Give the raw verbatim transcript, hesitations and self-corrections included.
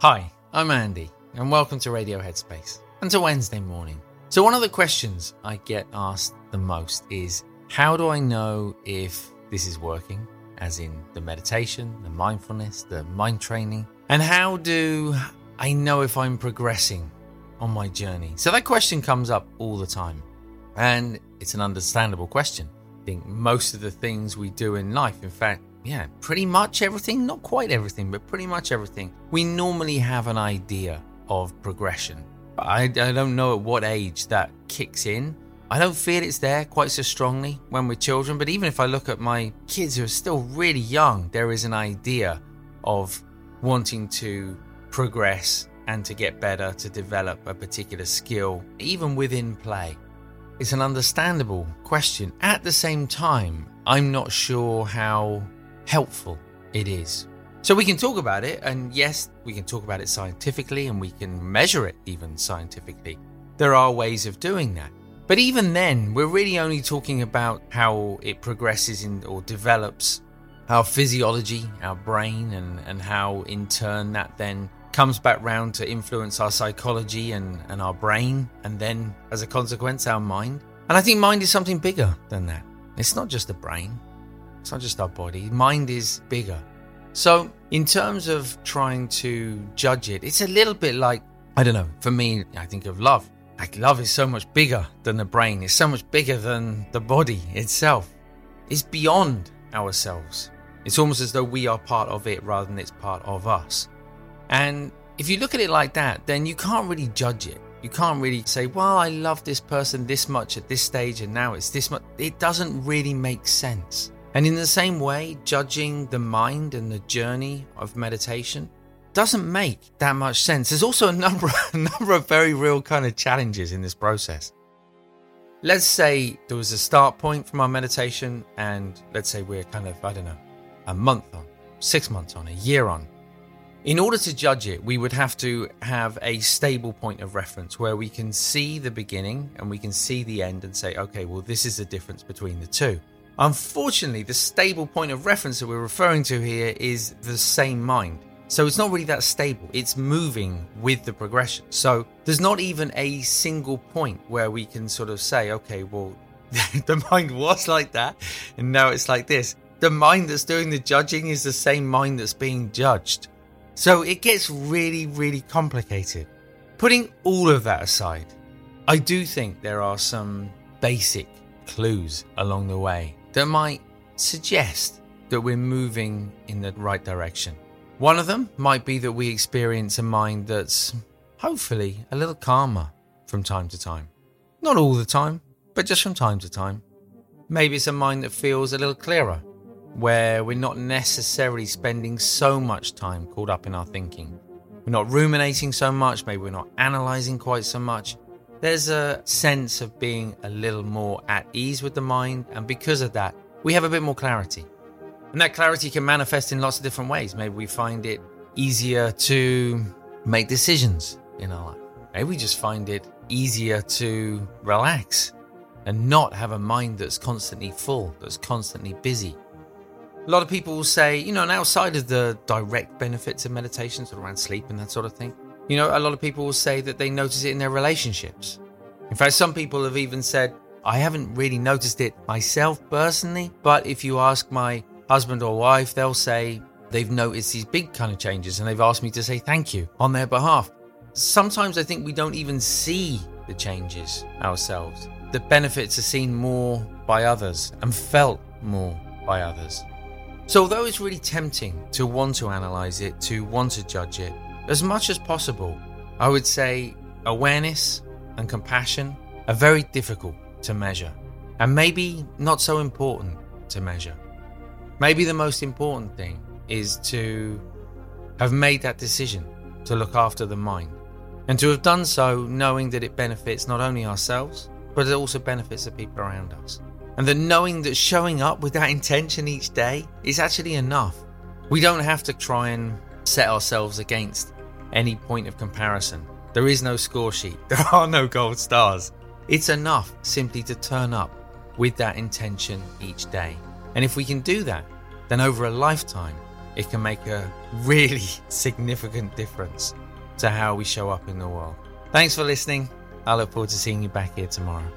Hi, I'm Andy, and welcome to Radio Headspace, and to Wednesday morning. So one of the questions I get asked the most is, how do I know if this is working, as in the meditation, the mindfulness, the mind training? And how do I know if I'm progressing on my journey? So that question comes up all the time, and it's an understandable question. I think most of the things we do in life, in fact, Yeah, pretty much everything, not quite everything, but pretty much everything. We normally have an idea of progression, but I, I don't know at what age that kicks in. I don't feel it's there quite so strongly when we're children, but even if I look at my kids who are still really young, there is an idea of wanting to progress and to get better, to develop a particular skill, even within play. It's an understandable question. At the same time, I'm not sure how helpful it is. So we can talk about it, and yes, we can talk about it scientifically, and we can measure it even scientifically. There are ways of doing that. But even then, we're really only talking about how it progresses in or develops our physiology, our brain, and, and how in turn that then comes back round to influence our psychology and, and our brain, and then as a consequence, our mind. And I think mind is something bigger than that. It's not just the brain. It's not just our body. Mind is bigger. So in terms of trying to judge it, it's a little bit like, I don't know, for me, I think of love. Like love is so much bigger than the brain. It's so much bigger than the body itself. It's beyond ourselves. It's almost as though we are part of it rather than it's part of us. And if you look at it like that, then you can't really judge it. You can't really say, well, I love this person this much at this stage and now it's this much. It doesn't really make sense. And in the same way, judging the mind and the journey of meditation doesn't make that much sense. There's also a number, a number of very real kind of challenges in this process. Let's say there was a start point from our meditation and let's say we're kind of, I don't know, a month on, six months on, a year on. In order to judge it, we would have to have a stable point of reference where we can see the beginning and we can see the end and say, okay, well, this is the difference between the two. Unfortunately, the stable point of reference that we're referring to here is the same mind. So it's not really that stable. It's moving with the progression. So there's not even a single point where we can sort of say, okay, well, the mind was like that and now it's like this. The mind that's doing the judging is the same mind that's being judged. So it gets really, really complicated. Putting all of that aside, I do think there are some basic clues along the way that might suggest that we're moving in the right direction. One of them might be that we experience a mind that's hopefully a little calmer from time to time. Not all the time, but just from time to time. Maybe it's a mind that feels a little clearer, where we're not necessarily spending so much time caught up in our thinking. We're not ruminating so much, maybe we're not analysing quite so much. There's a sense of being a little more at ease with the mind, and because of that, we have a bit more clarity. And that clarity can manifest in lots of different ways. Maybe we find it easier to make decisions in our life. Maybe we just find it easier to relax and not have a mind that's constantly full, that's constantly busy. A lot of people will say, you know, and outside of the direct benefits of meditation, sort of around sleep and that sort of thing, you know, a lot of people will say that they notice it in their relationships. In fact, some people have even said, I haven't really noticed it myself personally, but if you ask my husband or wife, they'll say they've noticed these big kind of changes and they've asked me to say thank you on their behalf. Sometimes I think we don't even see the changes ourselves. The benefits are seen more by others and felt more by others. So although it's really tempting to want to analyze it, to want to judge it, as much as possible, I would say awareness and compassion are very difficult to measure and maybe not so important to measure. Maybe the most important thing is to have made that decision to look after the mind and to have done so knowing that it benefits not only ourselves, but it also benefits the people around us. And the knowing that showing up with that intention each day is actually enough. We don't have to try and set ourselves against any point of comparison. There is no score sheet. There are no gold stars. It's enough simply to turn up with that intention each day. And if we can do that, then over a lifetime, it can make a really significant difference to how we show up in the world. Thanks for listening. I look forward to seeing you back here tomorrow.